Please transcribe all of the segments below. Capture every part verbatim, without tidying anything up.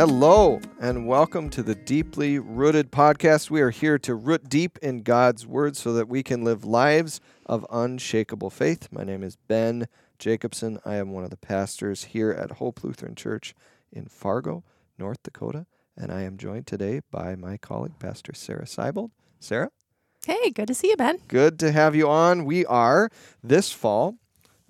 Hello, and welcome to the Deeply Rooted podcast. We are here to root deep in God's Word so that we can live lives of unshakable faith. My name is Ben Jacobson. I am one of the pastors here at Hope Lutheran Church in Fargo, North Dakota, and I am joined today by my colleague, Pastor Sarah Seibold. Sarah? Hey, good to see you, Ben. Good to have you on. We are, this fall,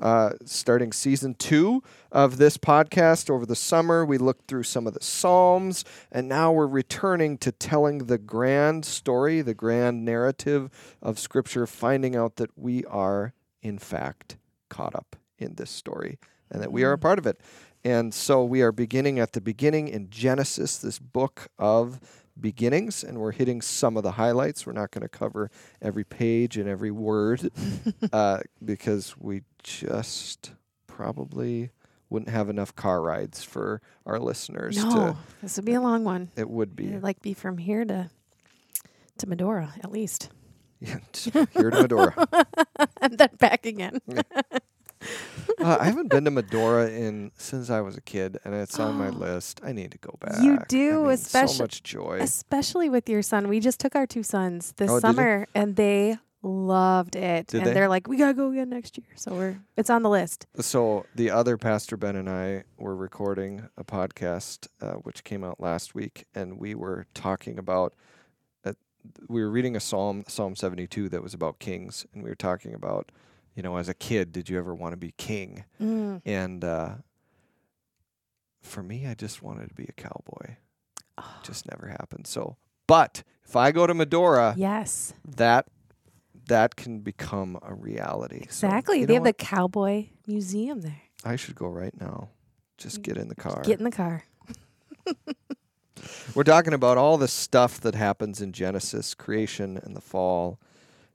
Uh, starting season two of this podcast. Over the summer, we looked through some of the Psalms, and now we're returning to telling the grand story, the grand narrative of Scripture, finding out that we are, in fact, caught up in this story and that we are a part of it. And so we are beginning at the beginning in Genesis, this book of beginnings, and we're hitting some of the highlights. We're not going to cover every page and every word uh, because we just probably wouldn't have enough car rides for our listeners. No, to, this would be a long one. It would be. It'd like be from here to to Medora, at least. Yeah, here to Medora. And then back again. Yeah. uh, I haven't been to Medora in since I was a kid, and it's on oh, my list. I need to go back. You do, I mean, especially so much joy, especially with your son. We just took our two sons this oh, summer, and they loved it. Did and they? They're like, we gotta go again next year. So we're it's on the list. So the other Pastor Ben and I were recording a podcast uh, which came out last week, and we were talking about uh, we were reading a psalm, Psalm seventy-two, that was about kings, and we were talking about, you know, as a kid, did you ever want to be king? Mm. And uh, for me, I just wanted to be a cowboy. Oh. Just never happened. So, but if I go to Medora, yes, that that can become a reality. Exactly. So, you know they have what? The Cowboy Museum there. I should go right now. Just get in the car. Just get in the car. We're talking about all the stuff that happens in Genesis, creation, and the fall,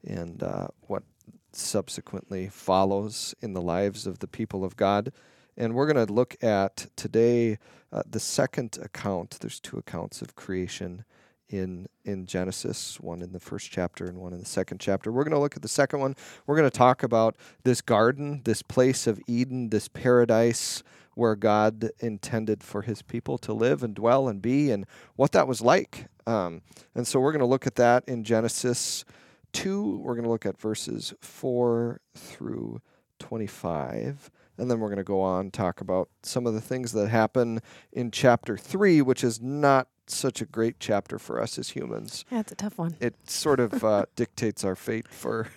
and uh, what subsequently follows in the lives of the people of God. And we're going to look at today uh, the second account. There's two accounts of creation in in Genesis, one in the first chapter and one in the second chapter. We're going to look at the second one. We're going to talk about this garden, this place of Eden, this paradise where God intended for his people to live and dwell and be, and what that was like. Um, and so we're going to look at that in Genesis two, we're going to look at verses four through twenty-five, and then we're going to go on talk about some of the things that happen in chapter three, which is not such a great chapter for us as humans. Yeah, it's a tough one. It sort of uh, dictates our fate for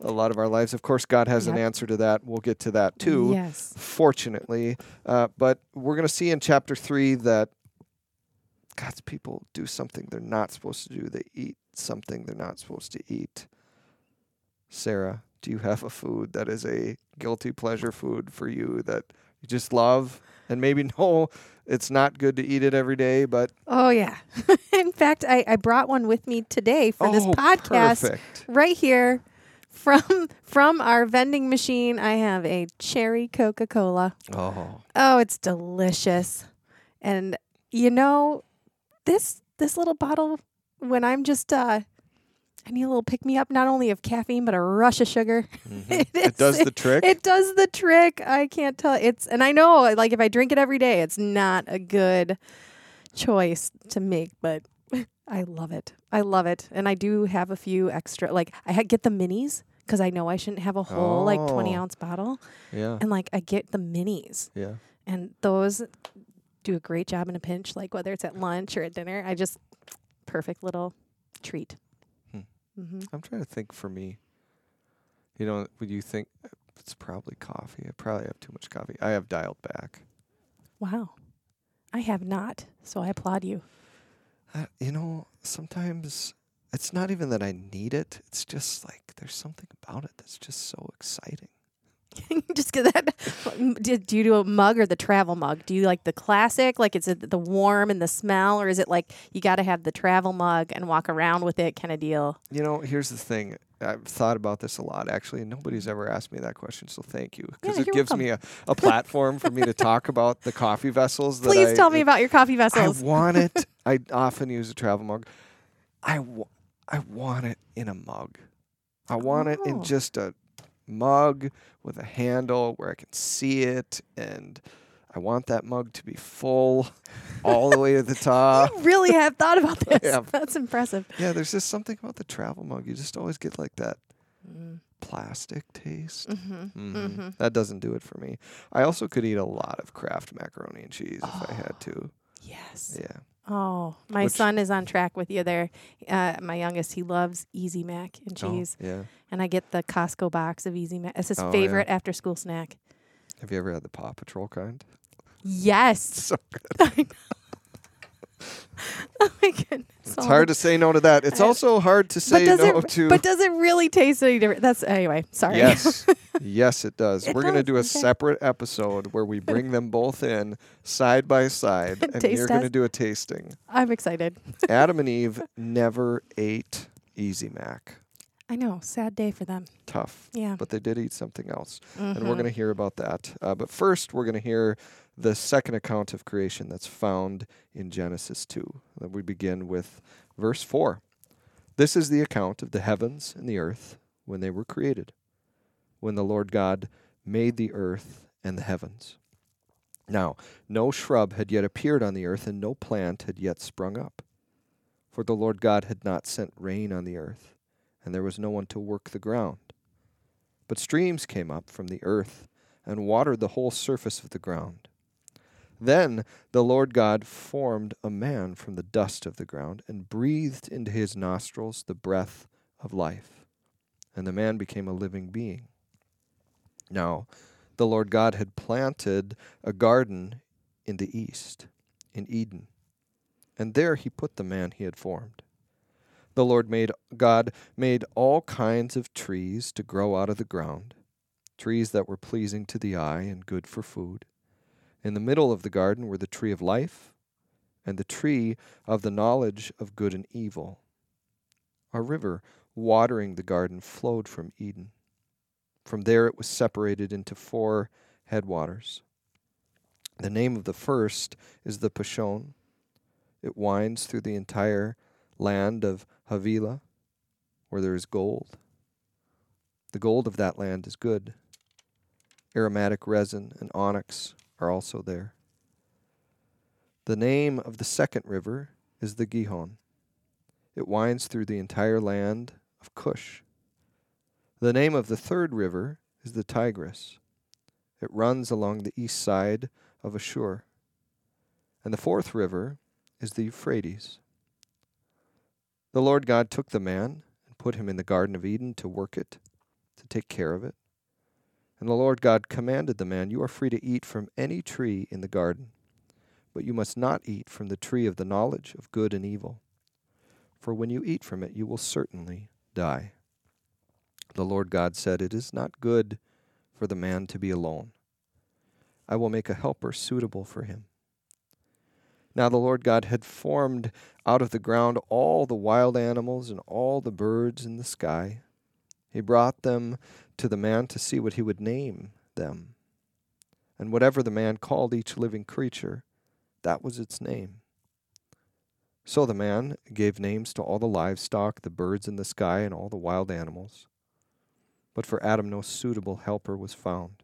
a lot of our lives. Of course, God has yep. an answer to that. We'll get to that too, yes. fortunately. Uh, but we're going to see in chapter three that God's people do something they're not supposed to do. They eat something they're not supposed to eat. Sarah, do you have a food that is a guilty pleasure food for you that you just love? And maybe, no, it's not good to eat it every day, but... Oh, yeah. In fact, I, I brought one with me today for oh, this podcast. Perfect. Right here from from our vending machine. I have a cherry Coca-Cola. Oh. Oh, it's delicious. And, you know... This this little bottle, when I'm just, uh, I need a little pick-me-up, not only of caffeine, but a rush of sugar. Mm-hmm. it, is, it does the trick? It, it does the trick. I can't tell. It's And I know, like, if I drink it every day, it's not a good choice to make, but I love it. I love it. And I do have a few extra. Like, I get the minis because I know I shouldn't have a whole, oh. like, twenty-ounce bottle. Yeah. And, like, I get the minis. Yeah. And those... do a great job in a pinch, like whether it's at lunch or at dinner. I just, perfect little treat. Hmm. Mm-hmm. I'm trying to think for me, you know, would you think it's probably coffee? I probably have too much coffee. I have dialed back. Wow. I have not, so I applaud you. Uh, you know, sometimes it's not even that I need it. It's just like there's something about it that's just so exciting. Just get that. Do, do you do a mug or the travel mug? Do you like the classic, like it's a, the warm and the smell, or is it like you got to have the travel mug and walk around with it kind of deal? You know, here's the thing. I've thought about this a lot, actually, and nobody's ever asked me that question, so thank you. Because yeah, it gives welcome. me a, a platform for me to talk about the coffee vessels. That Please I, tell me it, about your coffee vessels. I want it. I often use a travel mug. I, w- I want it in a mug. I want oh. it in just a... mug with a handle where I can see it, and I want that mug to be full all the way to the top. You really have thought about this. Yeah. That's impressive. Yeah, there's just something about the travel mug. You just always get like that mm. plastic taste. Mm-hmm. Mm-hmm. Mm-hmm. That doesn't do it for me. I also could eat a lot of Kraft macaroni and cheese oh, if I had to. Yes. Yeah. Oh, my Which, son is on track with you there. Uh, my youngest, he loves Easy Mac and cheese. Oh, yeah. And I get the Costco box of Easy Mac. It's his oh, favorite yeah. after-school snack. Have you ever had the Paw Patrol kind? Yes. So good. Oh, my goodness. It's oh. hard to say no to that. It's I, also hard to say no it, to... But does it really taste any different? That's, anyway, sorry. Yes. Yes, it does. It We're going to do a okay. separate episode where we bring them both in side by side, and you're going to do a tasting. I'm excited. Adam and Eve never ate Easy Mac. I know. Sad day for them. Tough. Yeah. But they did eat something else. Mm-hmm. And we're going to hear about that. Uh, but first, we're going to hear the second account of creation that's found in Genesis two. Then we begin with verse four. This is the account of the heavens and the earth when they were created, when the Lord God made the earth and the heavens. Now, no shrub had yet appeared on the earth, and no plant had yet sprung up. For the Lord God had not sent rain on the earth, and there was no one to work the ground. But streams came up from the earth and watered the whole surface of the ground. Then the Lord God formed a man from the dust of the ground and breathed into his nostrils the breath of life, and the man became a living being. Now the Lord God had planted a garden in the east, in Eden, and there he put the man he had formed. The Lord made, God made all kinds of trees to grow out of the ground, trees that were pleasing to the eye and good for food. In the middle of the garden were the tree of life and the tree of the knowledge of good and evil. A river watering the garden flowed from Eden. From there it was separated into four headwaters. The name of the first is the Pishon. It winds through the entire land of Havilah, where there is gold. The gold of that land is good. Aromatic resin and onyx are also there. The name of the second river is the Gihon. It winds through the entire land of Cush. The name of the third river is the Tigris. It runs along the east side of Ashur. And the fourth river is the Euphrates. The Lord God took the man and put him in the Garden of Eden to work it, to take care of it. And the Lord God commanded the man, "You are free to eat from any tree in the garden, but you must not eat from the tree of the knowledge of good and evil. For when you eat from it, you will certainly die." The Lord God said, "It is not good for the man to be alone. I will make a helper suitable for him." Now the Lord God had formed out of the ground all the wild animals and all the birds in the sky. He brought them to the man to see what he would name them. And whatever the man called each living creature, that was its name. So the man gave names to all the livestock, the birds in the sky, and all the wild animals. But for Adam no suitable helper was found.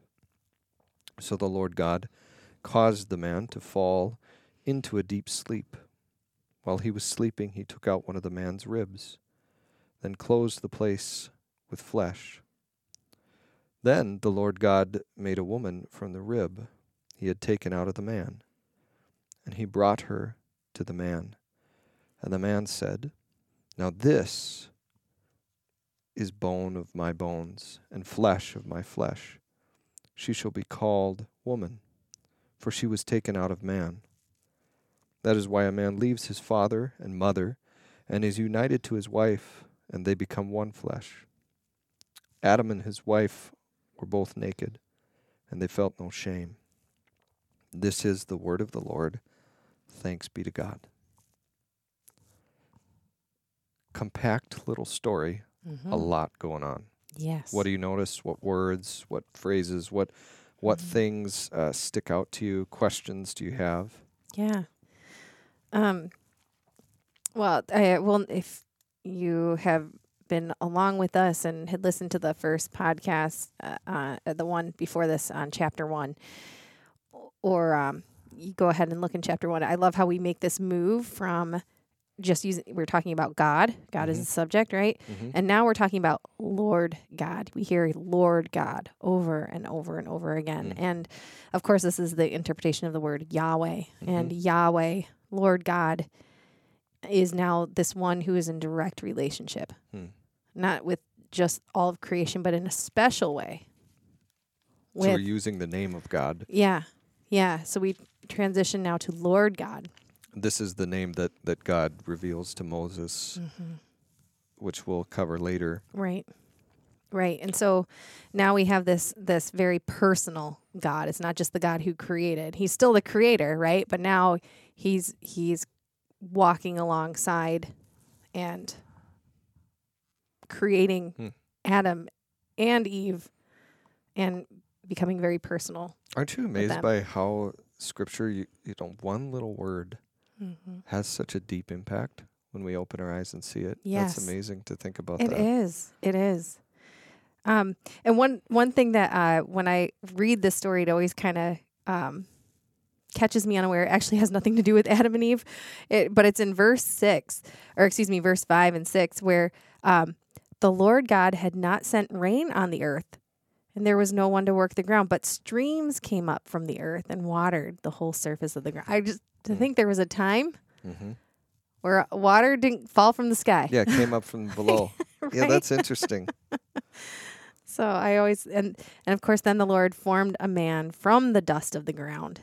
So the Lord God caused the man to fall into a deep sleep. While he was sleeping, he took out one of the man's ribs, then closed the place with flesh. Then the Lord God made a woman from the rib he had taken out of the man, and he brought her to the man. And the man said, "Now this is bone of my bones and flesh of my flesh. She shall be called woman, for she was taken out of man." That is why a man leaves his father and mother and is united to his wife, and they become one flesh. Adam and his wife were both naked, and they felt no shame. This is the word of the Lord. Thanks be to God. Compact little story, mm-hmm. a lot going on. Yes. What do you notice? What words? What phrases? What what mm-hmm. things uh, stick out to you? Questions do you have? Yeah. Um, well, I, well, if you have been along with us and had listened to the first podcast, uh, uh, the one before this on chapter one, or um, you go ahead and look in chapter one. I love how we make this move from just using, we're talking about God. God mm-hmm. is the subject, right? Mm-hmm. And now we're talking about Lord God. We hear Lord God over and over and over again. Mm-hmm. And, of course, this is the interpretation of the word Yahweh. Mm-hmm. And Yahweh, Lord God, is now this one who is in direct relationship. Mm. Not with just all of creation, but in a special way. With, so we're using the name of God. Yeah, yeah. So we transition now to Lord God. This is the name that, that God reveals to Moses, mm-hmm. which we'll cover later. Right, right. And so now we have this this very personal God. It's not just the God who created. He's still the creator, right? But now he's he's walking alongside and creating hmm. Adam and Eve and becoming very personal. Aren't you amazed by how Scripture, you, you know, one little word Mm-hmm. has such a deep impact when we open our eyes and see it. Yes. That's amazing to think about it that. It is. It is. Um, and one, one thing that uh, when I read this story, it always kind of um, catches me unaware. It actually has nothing to do with Adam and Eve, it, but it's in verse six, or excuse me, verse five and six, where um, the Lord God had not sent rain on the earth, and there was no one to work the ground, but streams came up from the earth and watered the whole surface of the ground. I just... To think there was a time mm-hmm. where water didn't fall from the sky. Yeah, it came up from below. Right? Yeah, that's interesting. So I always, and, and of course, then the Lord formed a man from the dust of the ground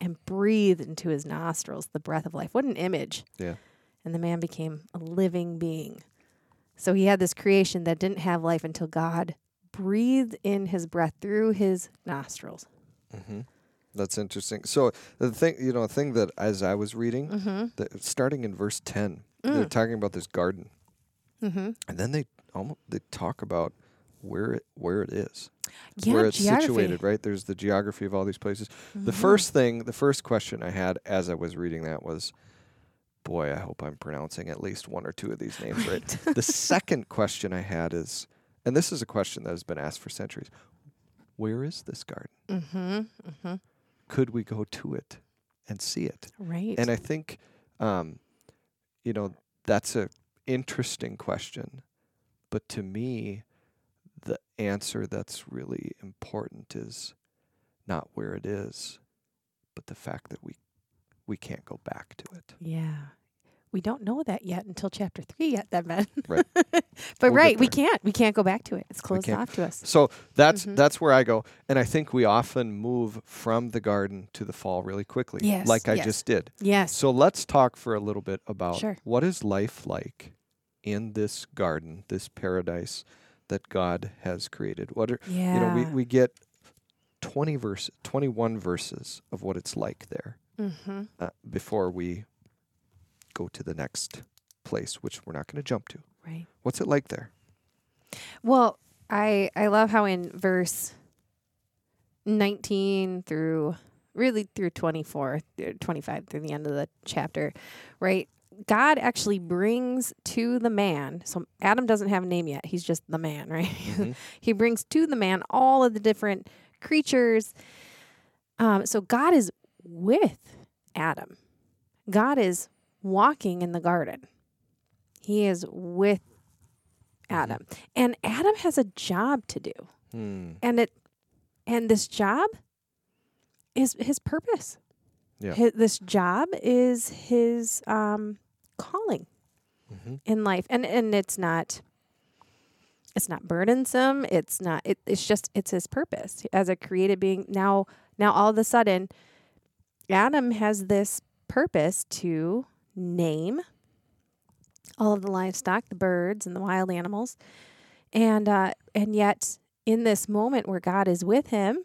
and breathed into his nostrils the breath of life. What an image. Yeah. And the man became a living being. So he had this creation that didn't have life until God breathed in his breath through his nostrils. Mm-hmm. That's interesting. So the thing, you know, a thing that as I was reading, mm-hmm. that starting in verse ten, mm. they're talking about this garden, mm-hmm. and then they almost they talk about where it where it is, yeah, where it's geography. Situated. Right? There's the geography of all these places. Mm-hmm. The first thing, the first question I had as I was reading that was, "Boy, I hope I'm pronouncing at least one or two of these names right." right. The second question I had is, and this is a question that has been asked for centuries: where is this garden? Mm-hmm. Mm-hmm. Could we go to it and see it? Right. And I think, um, you know, that's a interesting question. But to me, the answer that's really important is not where it is, but the fact that we we can't go back to it. Yeah. We don't know that yet until chapter three yet, that meant. Right. But we'll right, we can't. We can't go back to it. It's closed off to us. So that's mm-hmm. that's where I go. And I think we often move from the garden to the fall really quickly. Yes. Like I yes. just did. Yes. So let's talk for a little bit about sure. what is life like in this garden, this paradise that God has created. What are yeah. you know, we, we get twenty verse twenty one verses of what it's like there mm-hmm. uh, before we go to the next place, which we're not going to jump to. Right. What's it like there? Well, I I love how in verse nineteen through, really through twenty-four, twenty-five, through the end of the chapter, right? God actually brings to the man, so Adam doesn't have a name yet. He's just the man, right? Mm-hmm. He brings to the man all of the different creatures. Um, so God is with Adam. God is walking in the garden. He is with Adam. And Adam has a job to do. Hmm. And it and this job is his purpose. Yeah. His, this job is his um, calling mm-hmm. in life. And and it's not it's not burdensome. It's not it, it's just it's his purpose as a created being. Now now all of a sudden Adam has this purpose to name all of the livestock, the birds and the wild animals. And uh, and yet in this moment where God is with him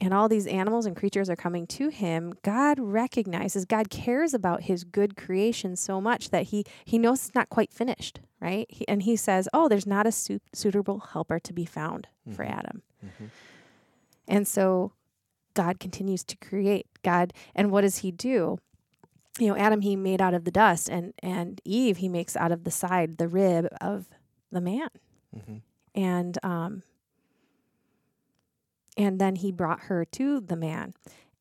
and all these animals and creatures are coming to him, God recognizes, God cares about his good creation so much that he, he knows it's not quite finished, right? He, and he says, oh, there's not a su- suitable helper to be found mm-hmm. for Adam. Mm-hmm. And so God continues to create. God, and what does he do? You know, Adam, he made out of the dust, and, and Eve, he makes out of the side, the rib of the man. Mm-hmm. And um, and then he brought her to the man.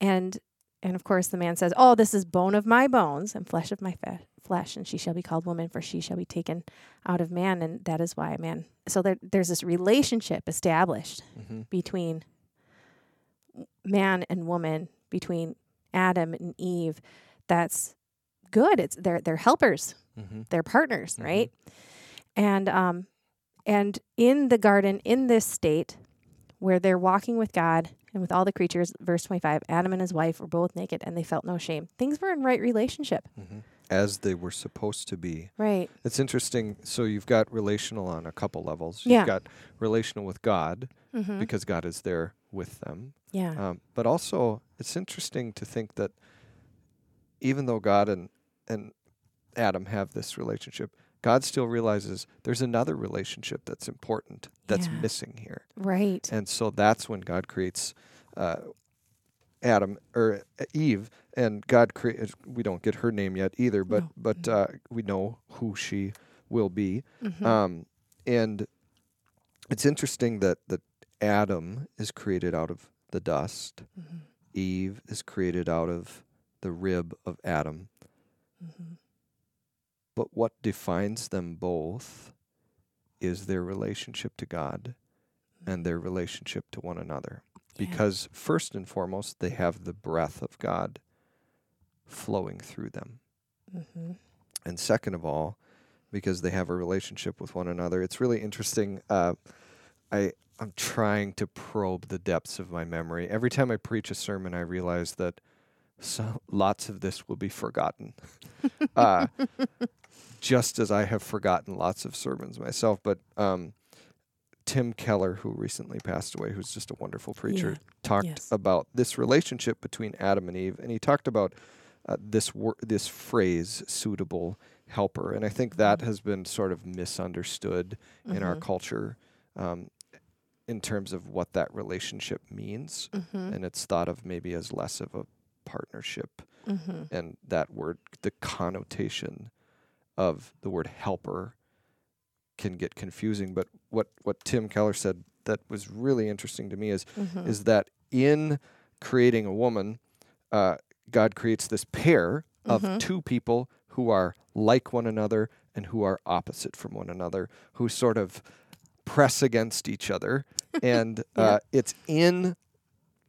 And and of course the man says, "Oh, this is bone of my bones and flesh of my fe- flesh, and she shall be called woman, for she shall be taken out of man." And that is why a man. So there, there's this relationship established mm-hmm. between man and woman, between Adam and Eve. That's good. It's they're they're helpers, mm-hmm. they're partners, mm-hmm. right? And um, and in the garden, in this state where they're walking with God and with all the creatures, verse twenty-five, Adam and his wife were both naked and they felt no shame. Things were in right relationship. Mm-hmm. As they were supposed to be. Right. It's interesting. So you've got relational on a couple levels. You've yeah. got relational with God mm-hmm. because God is there with them. Yeah. Um, but also it's interesting to think that even though God and, and Adam have this relationship, God still realizes there's another relationship that's important that's yeah. missing here. Right. And so that's when God creates uh, Adam or Eve, and God creates, we don't get her name yet either, but no. but uh, we know who she will be. Mm-hmm. Um, and it's interesting that, that Adam is created out of the dust. Mm-hmm. Eve is created out of the rib of Adam. Mm-hmm. But what defines them both is their relationship to God and their relationship to one another. Yeah. Because first and foremost, they have the breath of God flowing through them. Mm-hmm. And second of all, because they have a relationship with one another, it's really interesting. Uh, I, I'm trying to probe the depths of my memory. Every time I preach a sermon, I realize that so lots of this will be forgotten, uh, just as I have forgotten lots of sermons myself. But um, Tim Keller, who recently passed away, who's just a wonderful preacher, yeah. talked yes. about this relationship between Adam and Eve, and he talked about uh, this wor- this phrase, suitable helper. And I think that mm-hmm. has been sort of misunderstood mm-hmm. in our culture um, in terms of what that relationship means, mm-hmm. and it's thought of maybe as less of a partnership mm-hmm. and that word, the connotation of the word helper can get confusing. But what, what Tim Keller said that was really interesting to me is, mm-hmm. is that in creating a woman, uh, God creates this pair of mm-hmm. two people who are like one another and who are opposite from one another, who sort of press against each other. And yeah. uh, it's in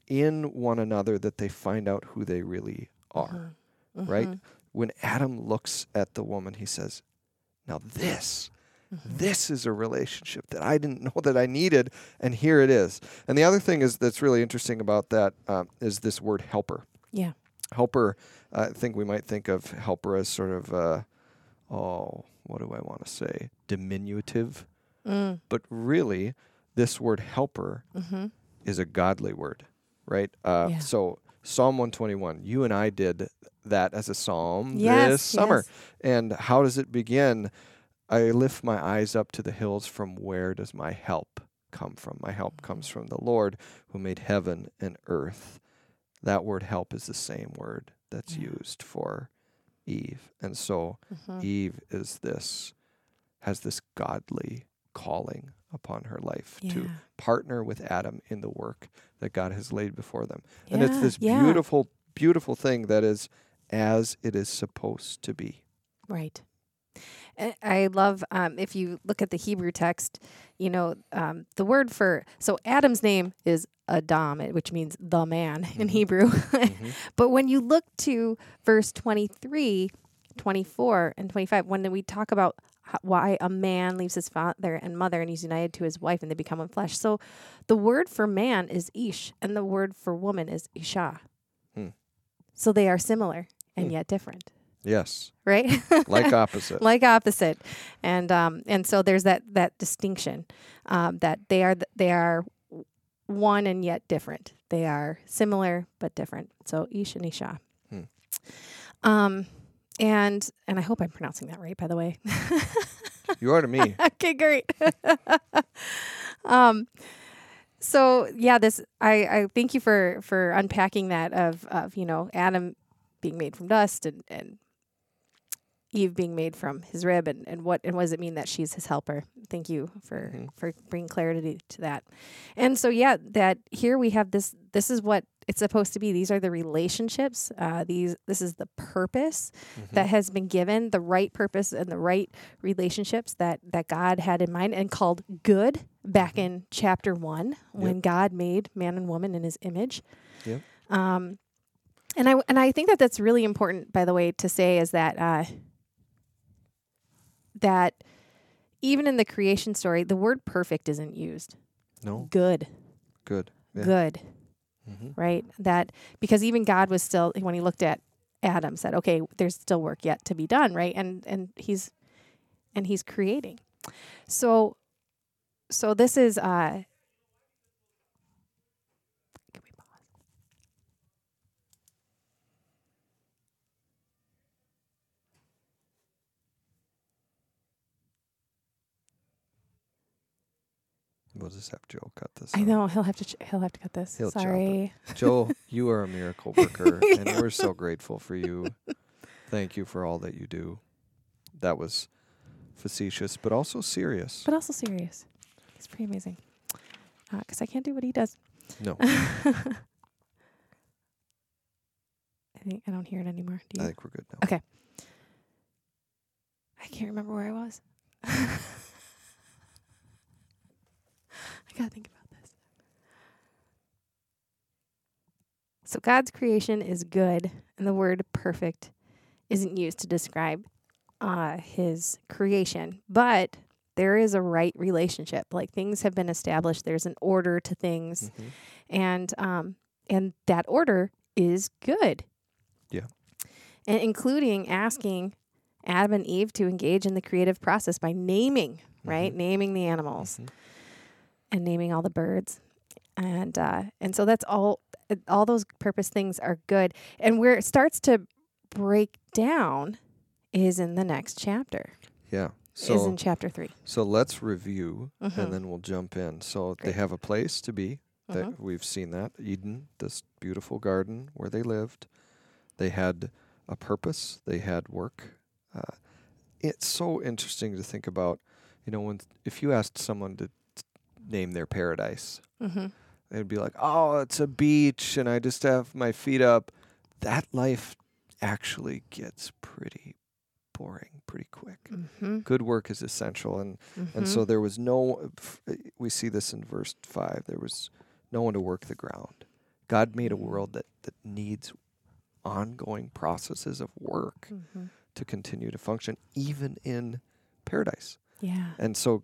in one another that they find out who they really are, mm-hmm. right? Mm-hmm. When Adam looks at the woman, he says, now this, mm-hmm. this is a relationship that I didn't know that I needed, and here it is. And the other thing is that's really interesting about that um, is this word helper. Yeah. Helper, uh, I think we might think of helper as sort of, uh, oh, what do I want to say? Diminutive. Mm. But really, this word helper mm-hmm. is a godly word. Right? Uh, yeah. So Psalm one twenty-one, you and I did that as a psalm yes, this summer. Yes. And how does it begin? I lift my eyes up to the hills. From where does my help come from? My help mm-hmm. comes from the Lord who made heaven and earth. That word help is the same word that's yeah. used for Eve. And so mm-hmm. Eve is this, has this godly calling upon her life yeah. to partner with Adam in the work that God has laid before them. Yeah, and it's this yeah. beautiful, beautiful thing that is as it is supposed to be. Right. And I love, um, if you look at the Hebrew text, you know, um, the word for, so Adam's name is Adam, which means the man mm-hmm. in Hebrew. mm-hmm. But when you look to verse twenty-three, twenty-four, and twenty-five, when we talk about why a man leaves his father and mother and he's united to his wife and they become one flesh. So the word for man is ish and the word for woman is isha. Hmm. So they are similar and hmm. yet different. Yes. Right? Like opposite. Like opposite. And um and so there's that that distinction um that they are th- they are one and yet different. They are similar but different. So ish and isha. Hmm. Um And and I hope I'm pronouncing that right, by the way. You are to me. Okay, great. um, so yeah, this I, I thank you for, for unpacking that of of you know Adam being made from dust and, and Eve being made from his rib and, and what and what does it mean that she's his helper? Thank you for mm-hmm. for bringing clarity to that. And so yeah, that here we have this. This is what it's supposed to be. These are the relationships. Uh, these this is the purpose mm-hmm. that has been given, the right purpose and the right relationships that that God had in mind and called good back in chapter one yep. when God made man and woman in His image. Yep. Um, and I and I think that that's really important, by the way, to say is that uh, that even in the creation story, the word "perfect" isn't used. No. Good. Good. Yeah. Good. Mm-hmm. Right? That because even God was still, when he looked at Adam, said, okay, there's still work yet to be done, right? And and he's and he's creating. So so this is uh can we pause? We'll just have Joe cut this. I out. know he'll have to. Ch- he'll have to cut this. He'll Sorry, Joe. You are a miracle worker, and we're so grateful for you. Thank you for all that you do. That was facetious, but also serious. But also serious. It's pretty amazing. Because uh, I can't do what he does. No. I think I don't hear it anymore. Do you? I think we're good now. Okay. I can't remember where I was. I gotta think about this. So God's creation is good, and the word "perfect" isn't used to describe uh, His creation. But there is a right relationship; like things have been established. There's an order to things, mm-hmm. and um, and that order is good. Yeah, and including asking Adam and Eve to engage in the creative process by naming, mm-hmm. right, naming the animals. Mm-hmm. And naming all the birds, and uh, and so that's all. All those purpose things are good, and where it starts to break down is in the next chapter. Yeah, so is in chapter three. So let's review, mm-hmm. and then we'll jump in. So Great. They have a place to be. That mm-hmm. we've seen that Eden, this beautiful garden where they lived. They had a purpose. They had work. Uh, it's so interesting to think about. You know, when if you asked someone to name their paradise. Mm-hmm. They'd be like, oh, it's a beach and I just have my feet up. That life actually gets pretty boring pretty quick. Mm-hmm. Good work is essential. And mm-hmm. and so there was no, we see this in verse five, there was no one to work the ground. God made a world that, that needs ongoing processes of work mm-hmm. to continue to function, even in paradise. Yeah. And so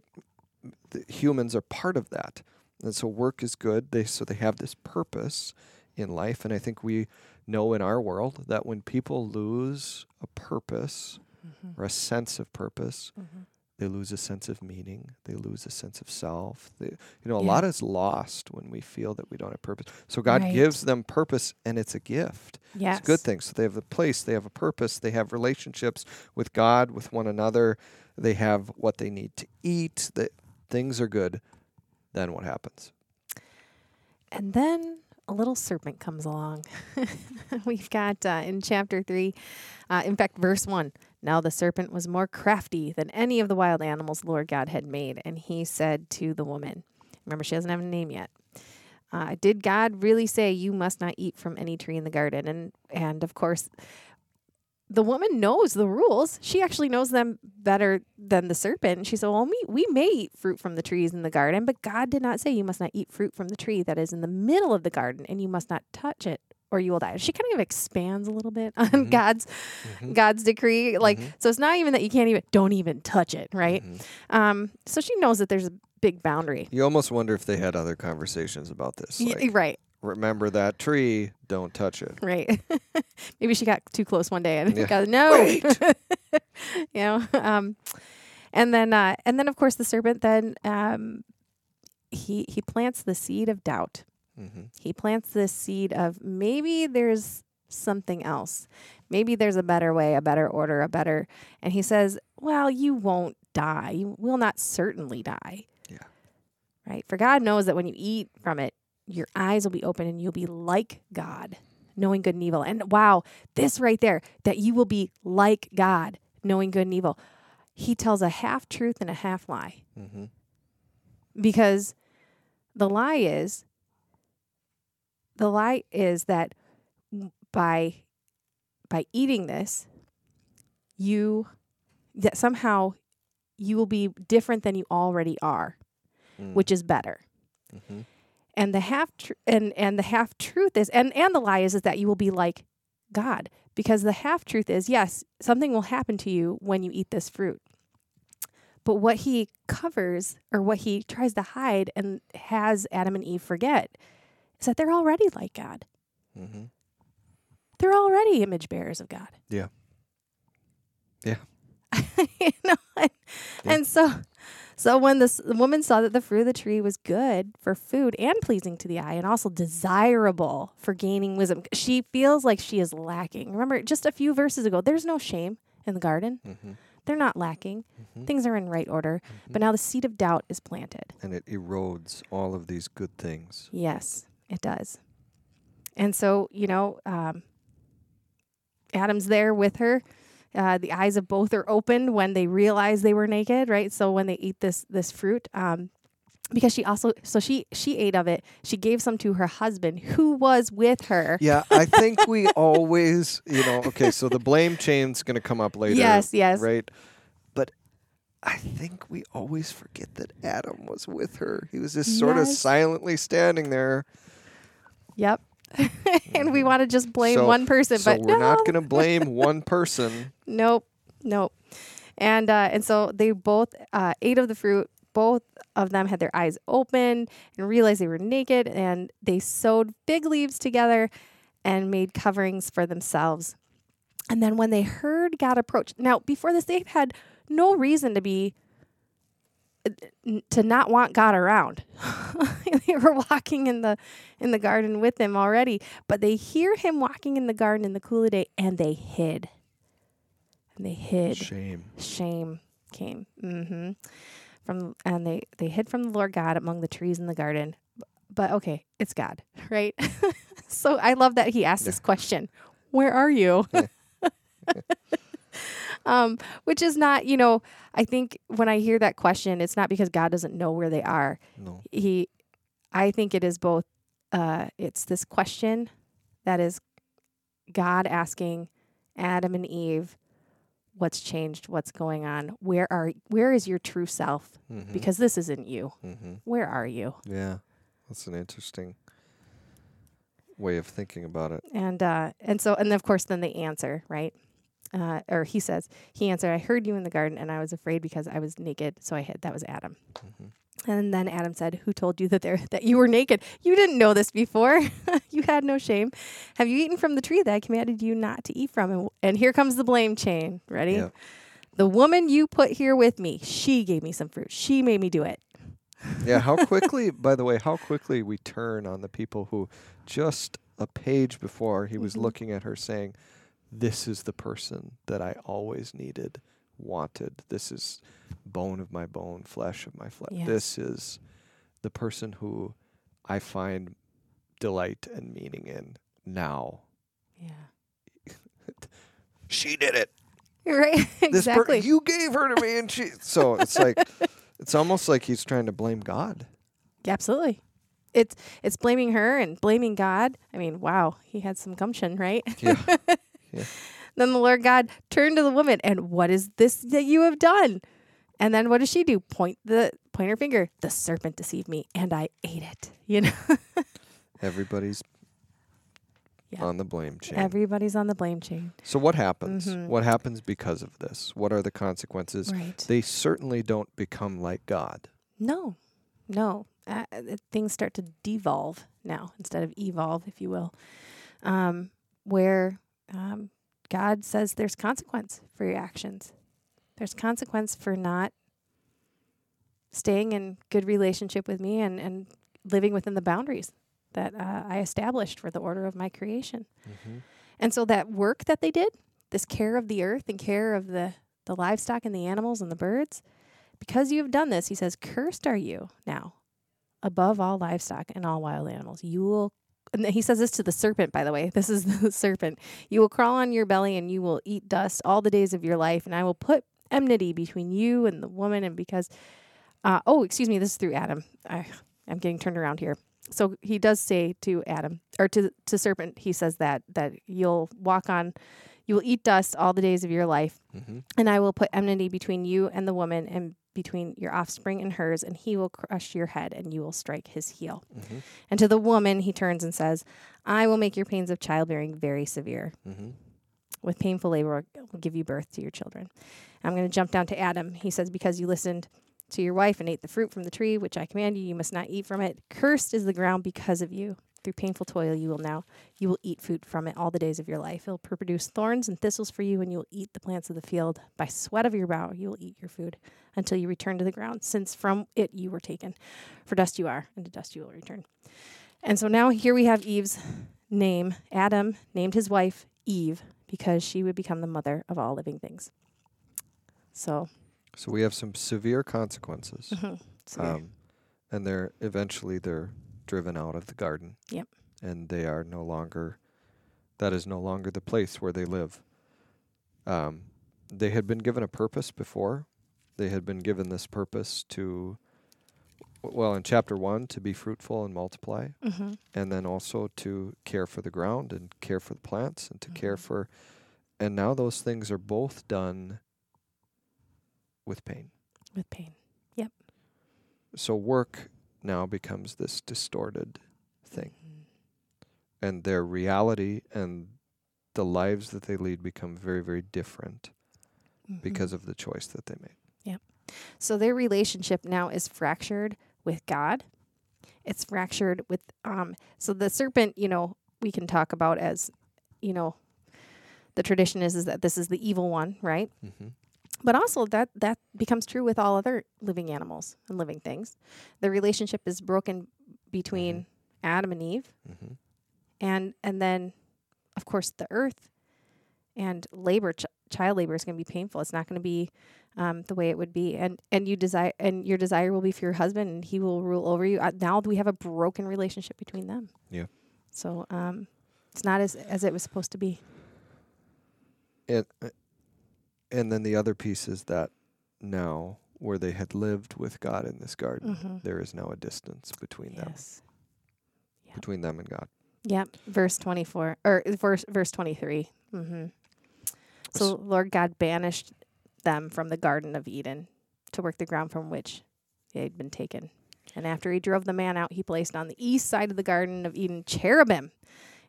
the humans are part of that. And so work is good. They so they have this purpose in life. And I think we know in our world that when people lose a purpose mm-hmm. or a sense of purpose, mm-hmm. they lose a sense of meaning. They lose a sense of self. They, you know, a yeah. lot is lost when we feel that we don't have purpose. So God right. gives them purpose, and it's a gift. Yes. It's a good thing. So they have a place. They have a purpose. They have relationships with God, with one another. They have what they need to eat. They, things are good, then what happens? And then a little serpent comes along. We've got uh, in chapter three, uh, in fact, verse one, now the serpent was more crafty than any of the wild animals the Lord God had made. And he said to the woman, remember, she doesn't have a name yet. Uh, did God really say you must not eat from any tree in the garden? And, and of course, the woman knows the rules. She actually knows them better than the serpent. She said, well, we, we may eat fruit from the trees in the garden, but God did not say you must not eat fruit from the tree that is in the middle of the garden, and you must not touch it or you will die. She kind of expands a little bit on mm-hmm. God's mm-hmm. God's decree. Like, mm-hmm. so it's not even that you can't even, don't even touch it, right? Mm-hmm. Um, so she knows that there's a big boundary. You almost wonder if they had other conversations about this. Like, y- right. Remember that tree, don't touch it. Right. Maybe she got too close one day. I think yeah. God, no. Wait. you know. Um, and then uh, and then of course the serpent then um, he he plants the seed of doubt. Mm-hmm. He plants this seed of maybe there's something else. Maybe there's a better way, a better order, a better and he says, well, you won't die. You will not certainly die. Yeah. Right? For God knows that when you eat from it, your eyes will be open and you'll be like God, knowing good and evil. And wow, this right there, that you will be like God, knowing good and evil. He tells a half truth and a half lie. Mm-hmm. Because the lie is the lie is that by by eating this, you that somehow you will be different than you already are, mm. which is better. Mm-hmm. And the half tr- and and the half truth is and and the lie is, is that you will be like God, because the half truth is, yes, something will happen to you when you eat this fruit. But what he covers, or what he tries to hide and has Adam and Eve forget, is that they're already like God. Mm-hmm. They're already image bearers of God. Yeah. Yeah. you know, and, yeah. and so, so when this, the woman saw that the fruit of the tree was good for food and pleasing to the eye, and also desirable for gaining wisdom, she feels like she is lacking. Remember, just a few verses ago, there's no shame in the garden. Mm-hmm. They're not lacking. Mm-hmm. Things are in right order. Mm-hmm. But now the seed of doubt is planted. And it erodes all of these good things. Yes, it does. And so, you know, um, Adam's there with her. Uh, the eyes of both are opened when they realize they were naked, right? So when they eat this this fruit, um, because she also, so she she ate of it. She gave some to her husband, who was with her. Yeah, I think we always, you know, okay, so the blame chain's going to come up later. Yes, yes. Right? But I think we always forget that Adam was with her. He was just yes. sort of silently standing there. Yep. and we want to just blame so, one person, so but we're no. not going to blame one person. Nope, nope. And uh, and so they both uh, ate of the fruit. Both of them had their eyes open and realized they were naked, and they sewed fig leaves together and made coverings for themselves. And then when they heard God approach, now before this, they had no reason to be to not want God around. They were walking in the in the garden with him already, but they hear him walking in the garden in the cool of the day, and they hid. And they hid. Shame. Shame came. Mm-hmm. From and they they hid from the Lord God among the trees in the garden. But okay, it's God, right? So I love that he asked yeah. this question, "Where are you?" Um, which is not, you know, I think when I hear that question, it's not because God doesn't know where they are. No. He, I think it is both, uh, it's this question that is God asking Adam and Eve, what's changed, what's going on, where are, where is your true self? Mm-hmm. Because this isn't you. Mm-hmm. Where are you? Yeah, that's an interesting way of thinking about it. And, uh, and so, and of course, then the answer, right? Uh, or he says, he answered, I heard you in the garden and I was afraid because I was naked. So I hid. That was Adam. Mm-hmm. And then Adam said, who told you that there that you were naked? You didn't know this before. You had no shame. Have you eaten from the tree that I commanded you not to eat from? And, and here comes the blame chain. Ready? Yeah. The woman you put here with me, she gave me some fruit. She made me do it. Yeah. How quickly, by the way, how quickly we turn on the people who just a page before he was mm-hmm. looking at her saying, this is the person that I always needed, wanted. This is bone of my bone, flesh of my flesh. Yes. This is the person who I find delight and meaning in now. Yeah. She did it. Right. This exactly. Per- you gave her to me and she. So it's like, it's almost like he's trying to blame God. Yeah, absolutely. It's, it's blaming her and blaming God. I mean, wow. He had some gumption, right? Yeah. Yeah. Then the Lord God turned to the woman, and what is this that you have done? And then what does she do? Point the point her finger. The serpent deceived me, and I ate it. You know, everybody's yeah. on the blame chain. Everybody's on the blame chain. So what happens? Mm-hmm. What happens because of this? What are the consequences? Right. They certainly don't become like God. No, no. Uh, things start to devolve now instead of evolve, if you will. Um, where Um, God says there's consequence for your actions. There's consequence for not staying in good relationship with me and, and living within the boundaries that uh, I established for the order of my creation. Mm-hmm. And so that work that they did, this care of the earth and care of the, the livestock and the animals and the birds, because you have done this, he says, cursed are you now above all livestock and all wild animals. You will And he says this to the serpent, by the way. This is the serpent. You will crawl on your belly and you will eat dust all the days of your life. And I will put enmity between you and the woman. And because, uh, oh, excuse me, this is through Adam. I, I'm getting turned around here. so he does say to Adam, or to to serpent, he says that that you'll walk on, you will eat dust all the days of your life, mm-hmm. and I will put enmity between you and the woman, and between your offspring and hers, and he will crush your head, and you will strike his heel. Mm-hmm. And to the woman, he turns and says, I will make your pains of childbearing very severe. Mm-hmm. With painful labor, I will give you birth to your children. I'm going to jump down to Adam. He says, because you listened to your wife and ate the fruit from the tree, which I command you, you must not eat from it. Cursed is the ground because of you. Through painful toil, you will now, you will eat food from it all the days of your life. It will produce thorns and thistles for you, and you will eat the plants of the field. By sweat of your brow, you will eat your food until you return to the ground, since from it you were taken. For dust you are, and to dust you will return. And so now here we have Eve's name. Adam named his wife Eve because she would become the mother of all living things. So, so we have some severe consequences, mm-hmm. severe. Um, and they're eventually they're. driven out of the garden. Yep. And they are no longer, that is no longer the place where they live. Um, they had been given a purpose before. They had been given this purpose to, well, in chapter one, to be fruitful and multiply, mm-hmm. and then also to care for the ground and care for the plants and to mm-hmm. care for, and now those things are both done with pain. With pain. Yep. So work now becomes this distorted thing. Mm-hmm. And their reality and the lives that they lead become very, very different mm-hmm. because of the choice that they made. Yep. So their relationship now is fractured with God. It's fractured with, um, so the serpent, you know, we can talk about as, you know, the tradition is, is that this is the evil one, right? Mm-hmm. But also that, that becomes true with all other living animals and living things. The relationship is broken between mm-hmm. Adam and Eve, mm-hmm. and and then, of course, the earth and labor. Ch- child labor is going to be painful. It's not going to be um, the way it would be, and and you desire and your desire will be for your husband, and he will rule over you. Uh, now we have a broken relationship between them. Yeah. So um, it's not as as it was supposed to be. It. Uh, And then the other piece is that now, where they had lived with God in this garden, mm-hmm. there is now a distance between yes. them, yep. between them and God. Yep. Verse twenty-four, or verse verse twenty-three. Mm-hmm. So Lord God banished them from the Garden of Eden to work the ground from which they had been taken. And after he drove the man out, he placed on the east side of the Garden of Eden cherubim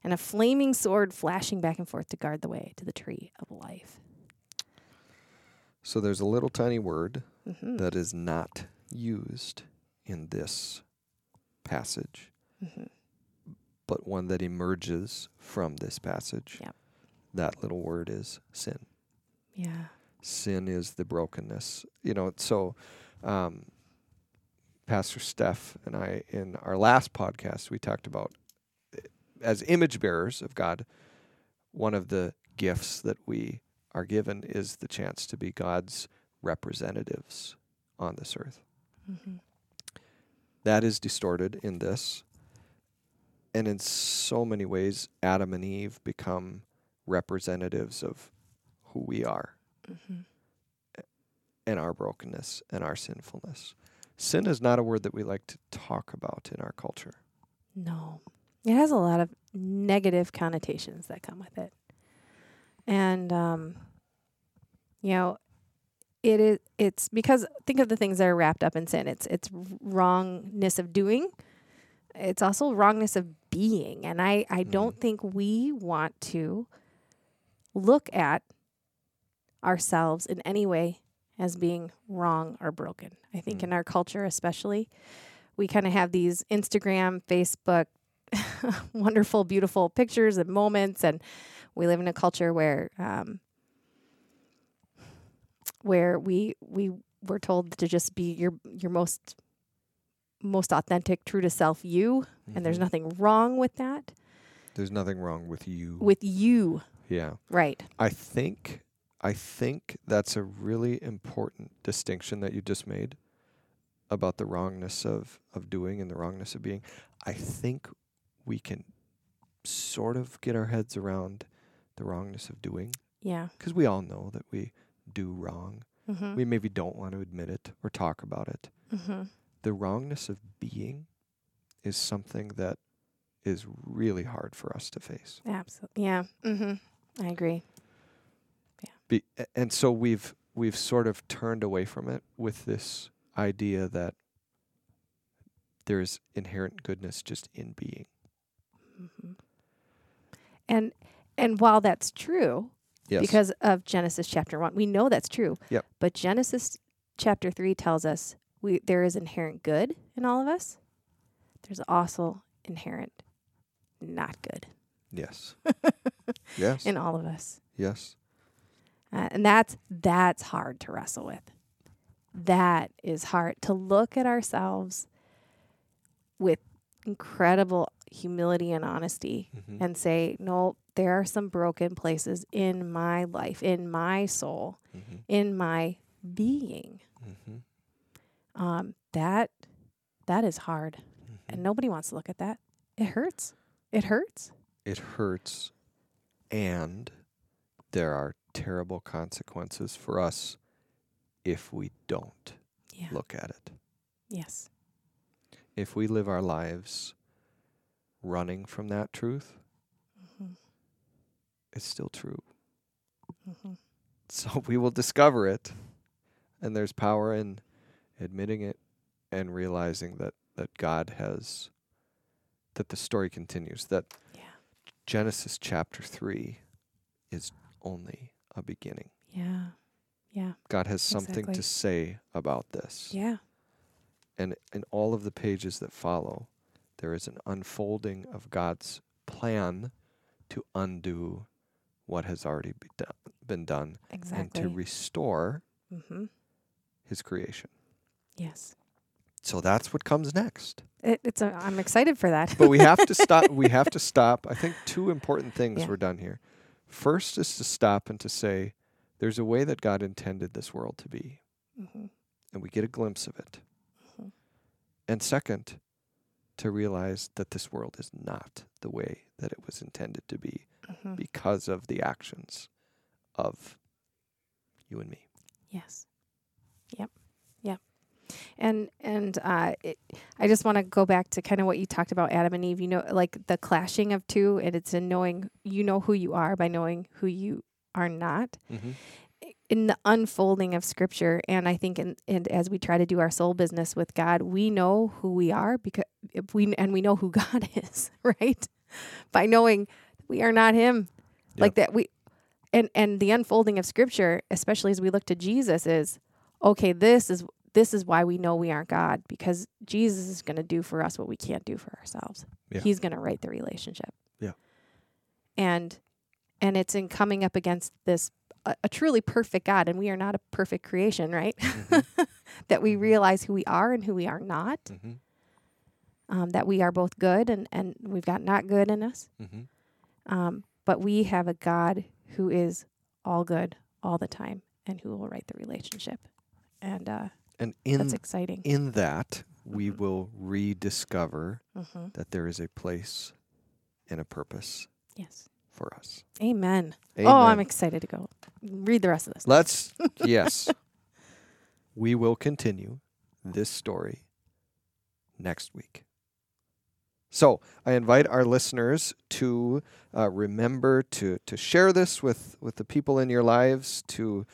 and a flaming sword flashing back and forth to guard the way to the tree of life. So there's a little tiny word mm-hmm. that is not used in this passage, mm-hmm. but one that emerges from this passage. Yep. That little word is sin. Yeah. Sin is the brokenness. You know, so um, Pastor Steph and I, in our last podcast, we talked about uh, as image bearers of God, one of the gifts that we are given is the chance to be God's representatives on this earth. Mm-hmm. That is distorted in this. And in so many ways, Adam and Eve become representatives of who we are mm-hmm. and our brokenness and our sinfulness. Sin is not a word that we like to talk about in our culture. No. It has a lot of negative connotations that come with it. And, um, you know, it is, it's because think of the things that are wrapped up in sin. It's, it's wrongness of doing. It's also wrongness of being. And I, I mm. don't think we want to look at ourselves in any way as being wrong or broken. I think mm. in our culture, especially, we kind of have these Instagram, Facebook, wonderful, beautiful pictures and moments, and we live in a culture where um, where we we were told to just be your your most most authentic, true to self you, mm-hmm. and there's nothing wrong with that. There's nothing wrong with you. With you. Yeah. Right. I think I think that's a really important distinction that you just made about the wrongness of of doing and the wrongness of being. I think we can sort of get our heads around the wrongness of doing. Yeah. Because we all know that we do wrong. Mm-hmm. We maybe don't want to admit it or talk about it. Mm-hmm. The wrongness of being is something that is really hard for us to face. Absolutely. Yeah. Mm-hmm. I agree. Yeah. Be, and so we've we've sort of turned away from it with this idea that there is inherent goodness just in being. Mm-hmm. And and while that's true, yes, because of Genesis chapter one, we know that's true. Yep. But Genesis chapter three tells us we there is inherent good in all of us. There's also inherent not good. Yes. Yes. In all of us. Yes. Uh, and that's that's hard to wrestle with. That is hard to look at ourselves with incredible humility and honesty, mm-hmm, and say, no, there are some broken places in my life, in my soul, mm-hmm, in my being. Mm-hmm. Um, that that is hard. And nobody wants to look at that. It hurts. It hurts. It hurts. And there are terrible consequences for us if we don't yeah. look at it. Yes. If we live our lives running from that truth, mm-hmm, it's still true. Mm-hmm. So we will discover it. And there's power in admitting it and realizing that that God has, that the story continues, that yeah. Genesis chapter three is only a beginning. Yeah, yeah. God has something exactly. to say about this. Yeah. And in all of the pages that follow, there is an unfolding of God's plan to undo what has already be do- been done. Exactly. And to restore mm-hmm. his creation. Yes. So that's what comes next. It, it's a, I'm excited for that. But we have to stop. We have to stop. I think two important things yeah. were done here. First is to stop and to say, there's a way that God intended this world to be. Mm-hmm. And we get a glimpse of it. Mm-hmm. And second, to realize that this world is not the way that it was intended to be mm-hmm. because of the actions of you and me. Yes. Yep. Yep. And and uh, it, I just want to go back to kind of what you talked about, Adam and Eve. You know, like the clashing of two, and it's in knowing you know who you are by knowing who you are not. Mm-hmm. In the unfolding of Scripture, and I think, in, and as we try to do our soul business with God, we know who we are because if we and we know who God is, right? By knowing we are not Him, yep. like that. We and and the unfolding of Scripture, especially as we look to Jesus, is okay. This is. This is why we know we aren't God, because Jesus is going to do for us what we can't do for ourselves. Yeah. He's going to right the relationship. Yeah. And and it's in coming up against this, a, a truly perfect God, and we are not a perfect creation, right? Mm-hmm. That we realize who we are and who we are not, mm-hmm. um, that we are both good and, and we've got not good in us. Mm-hmm. Um, but we have a God who is all good all the time and who will right the relationship. And, uh, And in, That's exciting. in that, we mm-hmm. will rediscover mm-hmm. that there is a place and a purpose yes. for us. Amen. Amen. Oh, I'm excited to go read the rest of this. Let's, yes. We will continue this story next week. So I invite our listeners to uh, remember to, to share this with, with the people in your lives, to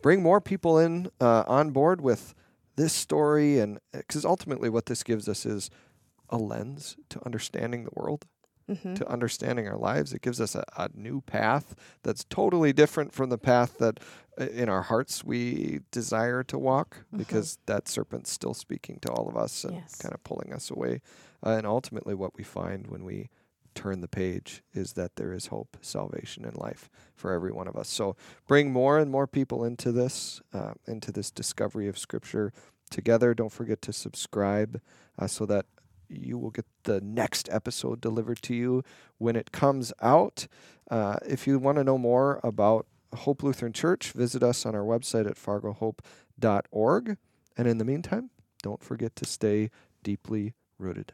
bring more people in uh, on board with this story, and because ultimately what this gives us is a lens to understanding the world, mm-hmm. to understanding our lives. It gives us a, a new path that's totally different from the path that uh, in our hearts we desire to walk, mm-hmm. because that serpent's still speaking to all of us and yes. kind of pulling us away. Uh, and ultimately what we find when we turn the page is that there is hope, salvation, and life for every one of us. So bring more and more people into this, uh, into this discovery of Scripture together. Don't forget to subscribe uh, so that you will get the next episode delivered to you when it comes out. Uh, if you want to know more about Hope Lutheran Church, visit us on our website at fargo hope dot org. And in the meantime, don't forget to stay deeply rooted.